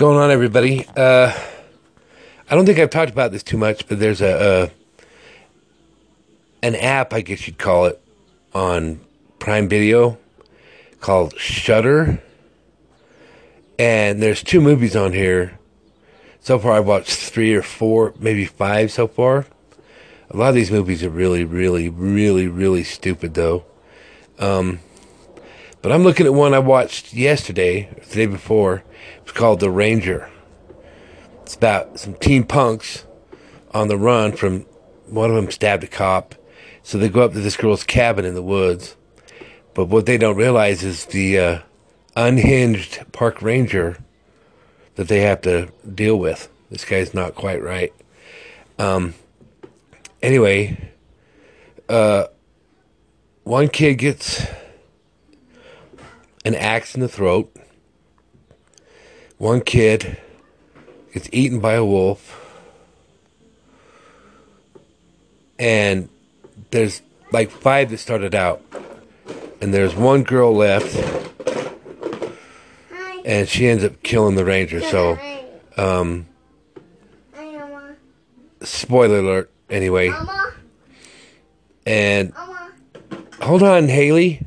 going on, everybody? I don't think I've talked about this too much, but there's an app, I guess you'd call it, on Prime Video called Shudder. And there's 2 movies on here. So far, I've watched 3 or 4, maybe 5 so far. A lot of these movies are really, really, really, really stupid, though. But I'm looking at one I watched yesterday, or the day before. It's called The Ranger. It's about some teen punks on the run from... One of them stabbed a cop. So they go up to this girl's cabin in the woods. But what they don't realize is the unhinged park ranger that they have to deal with. This guy's not quite right. Anyway, one kid gets an axe in the throat. One kid gets eaten by a wolf. And there's like 5 that started out. And there's one girl left. And she ends up killing the ranger. So, spoiler alert, anyway. And, hold on, Haley.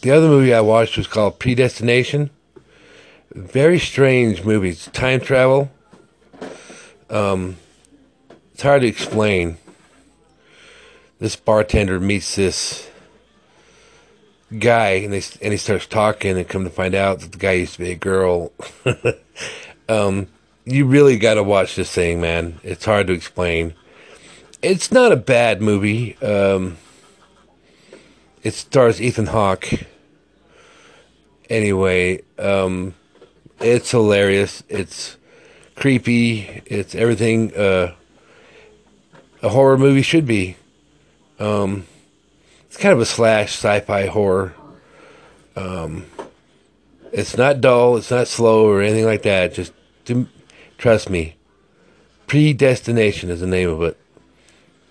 The other movie I watched was called Predestination. Very strange movies. Time travel. It's hard to explain. This bartender meets this guy, and he starts talking, and come to find out that the guy used to be a girl. You really got to watch this thing, man. It's hard to explain. It's not a bad movie. It stars Ethan Hawke. Anyway, it's hilarious. It's creepy. It's everything. A horror movie should be. It's kind of a slash sci-fi horror. It's not dull, it's not slow or anything like that. Just trust me. Predestination is the name of it.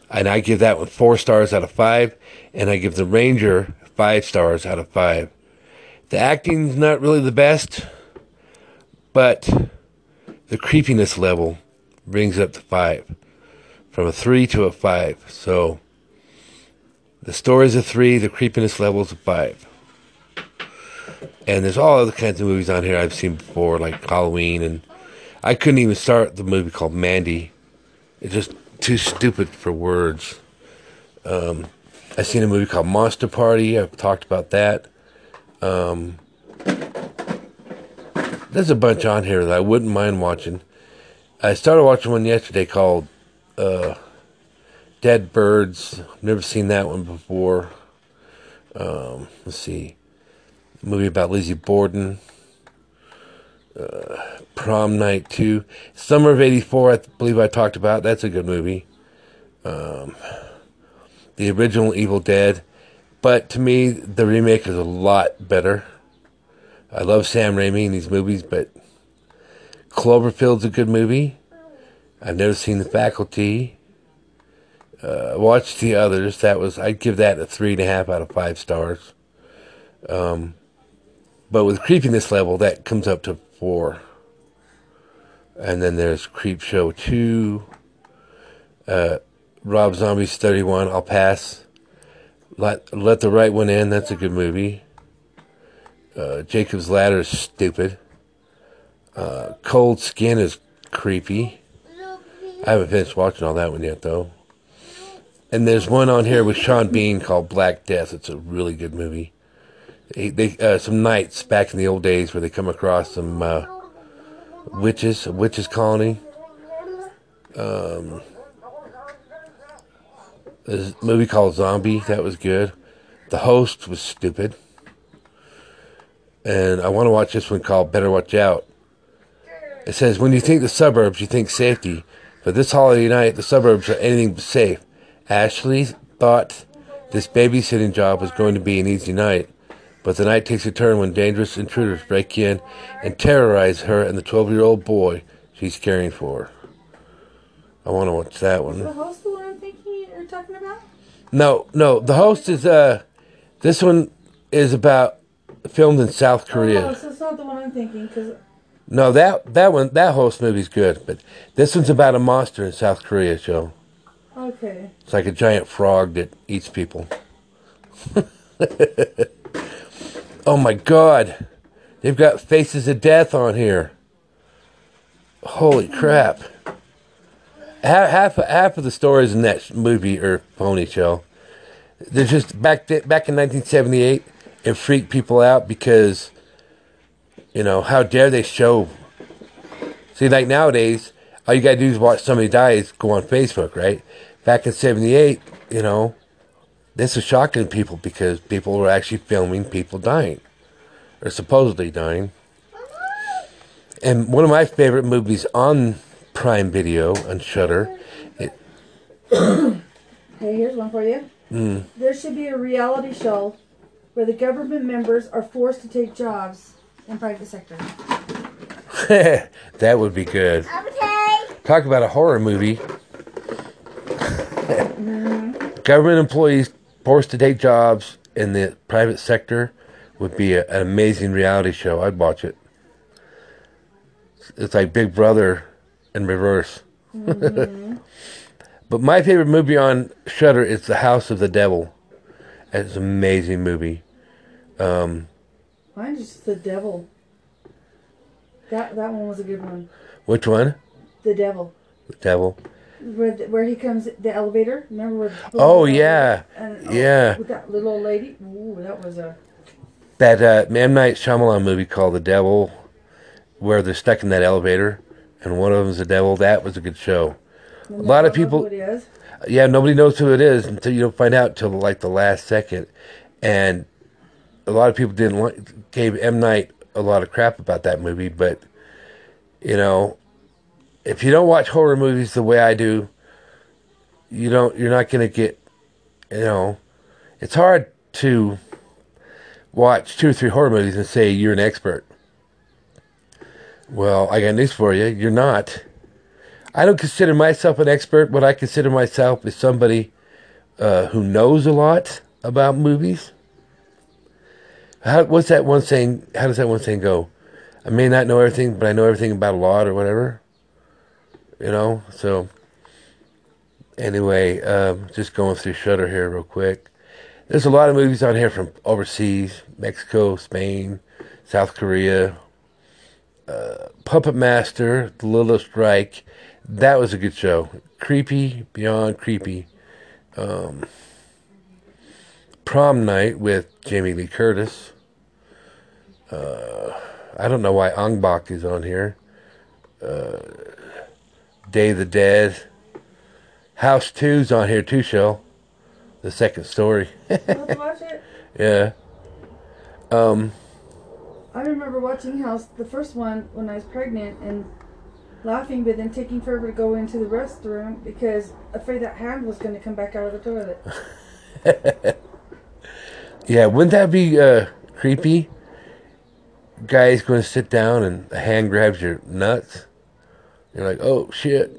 And I give that one 4 stars out of 5, and I give The Ranger 5 stars out of 5. The acting's not really the best, but the creepiness level brings up to 5. From a 3 to a 5. So the story's a 3, the creepiness level's a 5. And there's all other kinds of movies on here I've seen before, like Halloween, and I couldn't even start the movie called Mandy. It's just too stupid for words. I've seen a movie called Monster Party. I've talked about that. There's a bunch on here that I wouldn't mind watching. I started watching one yesterday called Dead Birds. Never seen that one before. Let's see. A movie about Lizzie Borden. Prom Night 2. Summer of 84, I believe I talked about. That's a good movie. The original Evil Dead. But to me, the remake is a lot better. I love Sam Raimi in these movies, but Cloverfield's a good movie. I've never seen The Faculty. Watched the others. I'd give that a 3.5 out of 5 stars. But with creepiness level, that comes up to 4. And then there's Creepshow 2. Rob Zombie's 31. I'll pass. Let the Right One In. That's a good movie. Jacob's Ladder is stupid. Cold Skin is creepy. I haven't finished watching all that one yet, though. And there's one on here with Sean Bean called Black Death. It's a really good movie. Some nights back in the old days where they come across some witches, a witches colony. There's a movie called Zombie. That was good. The Host was stupid. And I want to watch this one called Better Watch Out. It says, when you think the suburbs, you think safety. But this holiday night, the suburbs are anything but safe. Ashley thought this babysitting job was going to be an easy night, but the night takes a turn when dangerous intruders break in and terrorize her and the 12-year-old boy she's caring for. I want to watch that one. Is The Host the one I'm thinking you're talking about? No. The Host is, this one is filmed in South Korea. Oh, no, so it's not the one I'm thinking, because No, that whole movie's good, but this one's about a monster in South Korea, Joe. Okay. It's like a giant frog that eats people. Oh my God, they've got Faces of Death on here. Holy crap! Half of the stories in that movie are phony, Joe. They're just back in 1978, it freaked people out because, you know, how dare they show? See, like nowadays, all you gotta do is watch somebody die, go on Facebook, right? Back in 78, you know, this was shocking people because people were actually filming people dying, or supposedly dying. And one of my favorite movies on Prime Video, on Shudder. Hey, here's one for you. Mm. There should be a reality show where the government members are forced to take jobs in private sector. That would be good. Okay. Talk about a horror movie. Mm. Government employees forced to take jobs in the private sector would be an amazing reality show. I'd watch it. It's like Big Brother in reverse. Mm-hmm. But my favorite movie on Shudder is The House of the Devil. It's an amazing movie. Mine's just The Devil. That one was a good one. Which one? The Devil. The Devil. Where he comes, the elevator. Remember where? Oh yeah, and, yeah. With that little old lady. Ooh, that was a. That M. Night Shyamalan movie called The Devil, where they're stuck in that elevator, and one of them's the devil. That was a good show. A lot of people, who it is. Yeah, nobody knows who it is until you don't find out until like the last second, and a lot of people didn't like, gave M. Night a lot of crap about that movie. But you know, if you don't watch horror movies the way I do, you don't. You're not gonna get. You know, it's hard to watch 2 or 3 horror movies and say you're an expert. Well, I got news for you. You're not. I don't consider myself an expert. What I consider myself is somebody who knows a lot about movies. What's that one saying? How does that one saying go? I may not know everything, but I know everything about a lot or whatever. You know? So, anyway, just going through Shudder here real quick. There's a lot of movies on here from overseas. Mexico, Spain, South Korea. Puppet Master, The Little Strike. That was a good show. Creepy Beyond Creepy. Prom Night with Jamie Lee Curtis. I don't know why Ong Bak is on here. Day of the Dead. House 2's on here too, Shell. The Second Story. Let's watch it. Yeah. I remember watching House, the first one, when I was pregnant and laughing, but then taking forever to go into the restroom because afraid that hand was going to come back out of the toilet. Yeah, wouldn't that be creepy? Guy's going to sit down and a hand grabs your nuts. You're like, oh, shit.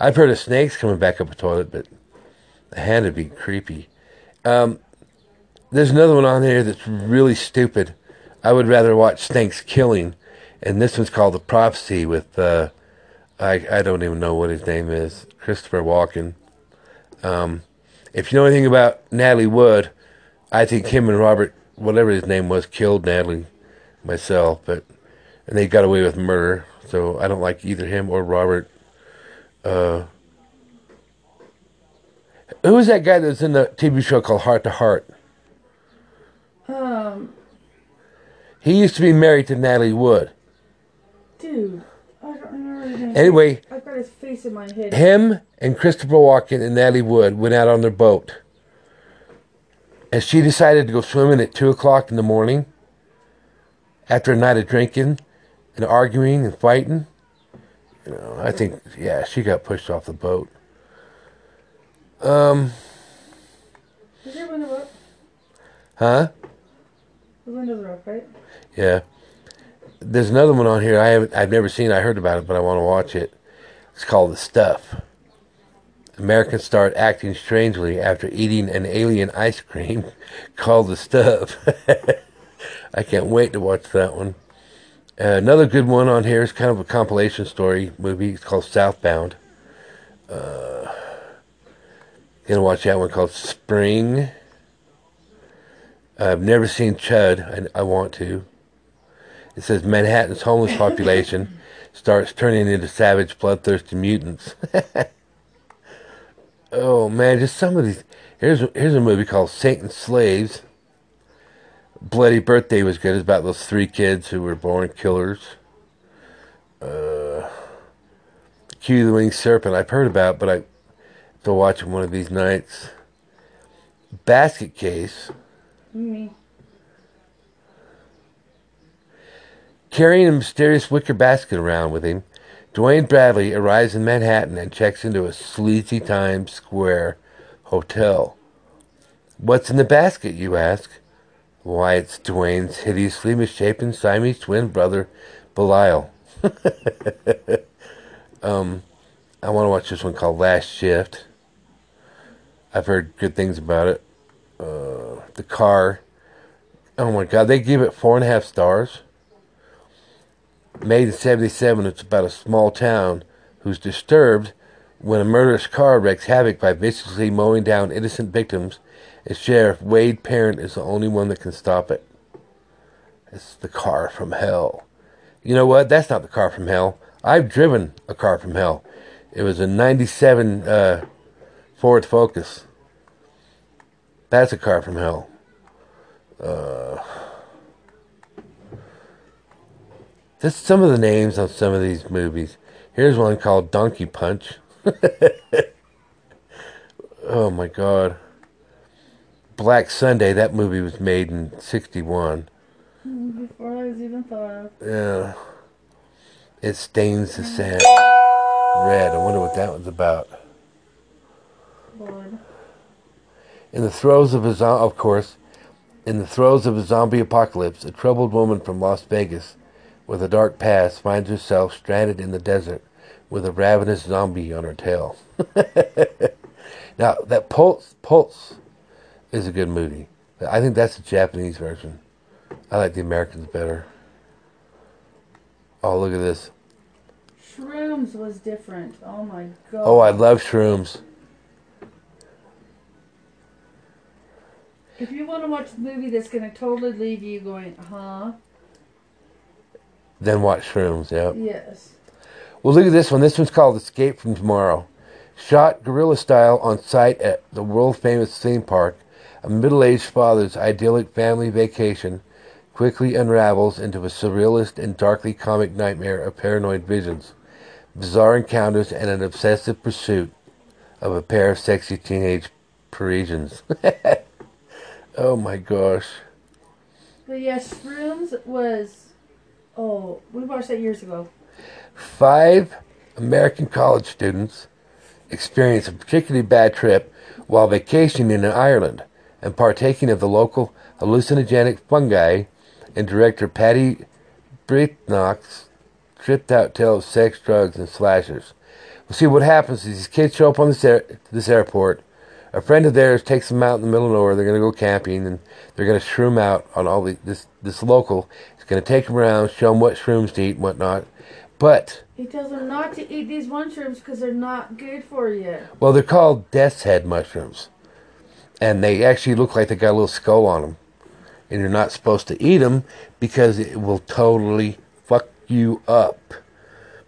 I've heard of snakes coming back up the toilet, but a hand would be creepy. There's another one on here that's really stupid. I would rather watch snakes killing, and this one's called The Prophecy with I don't even know what his name is, Christopher Walken. If you know anything about Natalie Wood, I think him and Robert, whatever his name was, killed Natalie myself, and they got away with murder. So I don't like either him or Robert. Who was that guy that was in the TV show called Heart to Heart? He used to be married to Natalie Wood. Dude, I don't remember his name. Anyway, I've got his face in my head. Him and Christopher Walken and Natalie Wood went out on their boat. And she decided to go swimming at 2 o'clock in the morning after a night of drinking and arguing and fighting. You know, I think, yeah, she got pushed off the boat. Is there a window up? Huh? The windows are up, right? Yeah. There's another one on here I've never seen. I heard about it, but I want to watch it. It's called The Stuff. Americans start acting strangely after eating an alien ice cream called The Stuff. I can't wait to watch that one. Another good one on here is kind of a compilation story movie. It's called Southbound. Gonna watch that one called Spring. I've never seen Chud. I want to. It says Manhattan's homeless population starts turning into savage, bloodthirsty mutants. Oh man, just some of these. Here's a movie called Satan's Slaves. Bloody Birthday was good. It's about those three kids who were born killers. Cue the Winged Serpent, I've heard about, but I have to watch them one of these nights. Basket Case. Mm-hmm. Carrying a mysterious wicker basket around with him, Dwayne Bradley arrives in Manhattan and checks into a sleazy Times Square hotel. What's in the basket, you ask? Why, it's Dwayne's hideously misshapen Siamese twin brother, Belial. I want to watch this one called Last Shift. I've heard good things about it. The Car. Oh my God, they give it 4.5 stars. Made in 1977, it's about a small town who's disturbed when a murderous car wreaks havoc by viciously mowing down innocent victims, and Sheriff Wade Parent is the only one that can stop it. It's The Car from Hell. You know what? That's not The Car from Hell. I've driven a car from hell. It was a 1997 Ford Focus. That's a car from hell. Just some of the names on some of these movies. Here's one called Donkey Punch. Oh my God. Black Sunday, that movie was made in 1961. Before I was even thought of. Yeah. It Stains the Sand Red. I wonder what that one's about. Lord. In the throes of a zombie apocalypse, a troubled woman from Las Vegas with a dark past finds herself stranded in the desert with a ravenous zombie on her tail. Now, that Pulse is a good movie. I think that's the Japanese version. I like the Americans better. Oh, look at this. Shrooms was different. Oh, my God. Oh, I love Shrooms. If you want to watch a movie that's going to totally leave you going, huh? Then watch Shrooms, yeah. Yes. Well, look at this one. This one's called Escape from Tomorrow. Shot guerrilla style on site at the world-famous theme park, a middle-aged father's idyllic family vacation quickly unravels into a surrealist and darkly comic nightmare of paranoid visions, bizarre encounters, and an obsessive pursuit of a pair of sexy teenage Parisians. Oh my gosh. But yeah, Shrooms was, oh, we watched that years ago. 5 American college students experience a particularly bad trip while vacationing in Ireland and partaking of the local hallucinogenic fungi, and director Patty Breitnock's tripped-out tale of sex, drugs, and slashers. Well, see, what happens is these kids show up on this airport. A friend of theirs takes them out in the middle of nowhere. They're going to go camping, and they're going to shroom out on all this local. It's going to take them around, show them what shrooms to eat and whatnot. But he tells them not to eat these mushrooms because they're not good for you. Well, they're called death's head mushrooms, and they actually look like they got a little skull on them. And you're not supposed to eat them because it will totally fuck you up.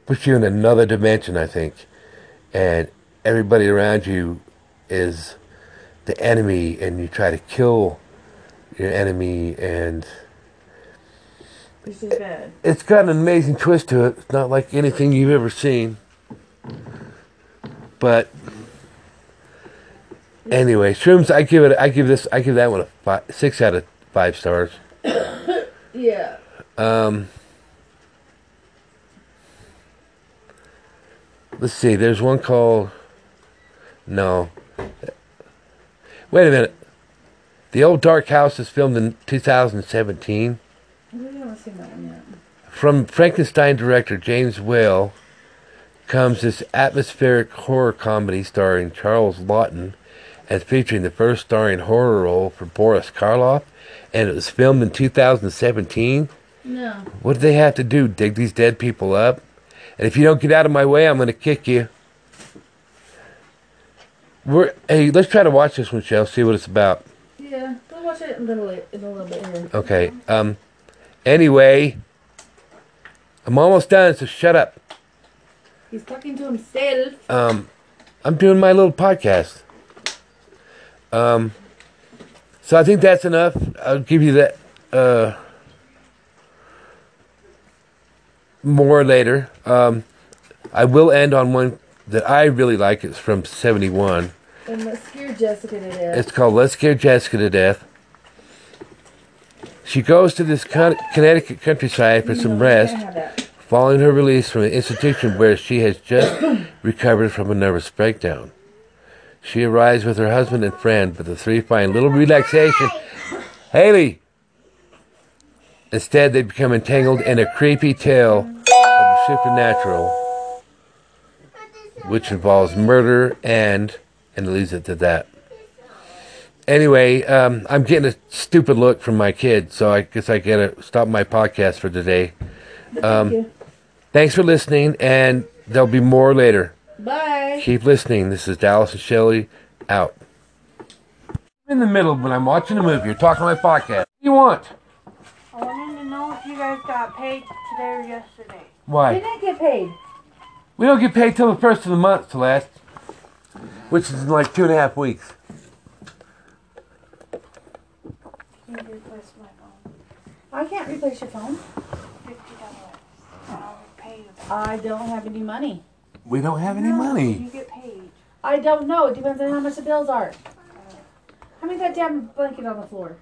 Put you in another dimension, I think. And everybody around you is the enemy, and you try to kill your enemy. And this is bad. It's got an amazing twist to it. It's not like anything you've ever seen. But anyway, Shrooms, I give that one a 6 out of 5 stars. Yeah. Let's see. There's one called... No. Wait a minute. The Old Dark House is filmed in 2017. I really haven't seen that one yet. From Frankenstein director James Whale comes this atmospheric horror comedy starring Charles Laughton and featuring the first starring horror role for Boris Karloff, and it was filmed in 2017. No. What do they have to do? Dig these dead people up? And if you don't get out of my way, I'm going to kick you. Hey, let's try to watch this one, Shell. See what it's about. Yeah, we'll watch it in a little bit here. Okay. Anyway, I'm almost done, so shut up. He's talking to himself. I'm doing my little podcast. So I think that's enough. I'll give you that more later. I will end on one that I really like. It's from '71. And Let's Scare Jessica to Death. It's called Let's Scare Jessica to Death. She goes to this Connecticut countryside for some rest, following her release from an institution where she has just recovered from a nervous breakdown. She arrives with her husband and friend, but the three find little relaxation. Haley! Instead, they become entangled in a creepy tale of the supernatural, which involves murder and leaves it to that. Anyway, I'm getting a stupid look from my kid, so I guess I gotta stop my podcast for today. Thank you. Thanks for listening, and there'll be more later. Bye. Keep listening. This is Dallas and Shelley out. In the middle, when I'm watching a movie or talking on my podcast, what do you want? I wanted to know if you guys got paid today or yesterday. Why? We didn't get paid. We don't get paid till the first of the month, Celeste, which is in like 2.5 weeks. Can you replace my phone? I can't replace your phone. $50. I'll pay you. I don't have any money. We don't have any money. You get paid. I don't know. It depends on how much the bills are. How many that damn blanket on the floor?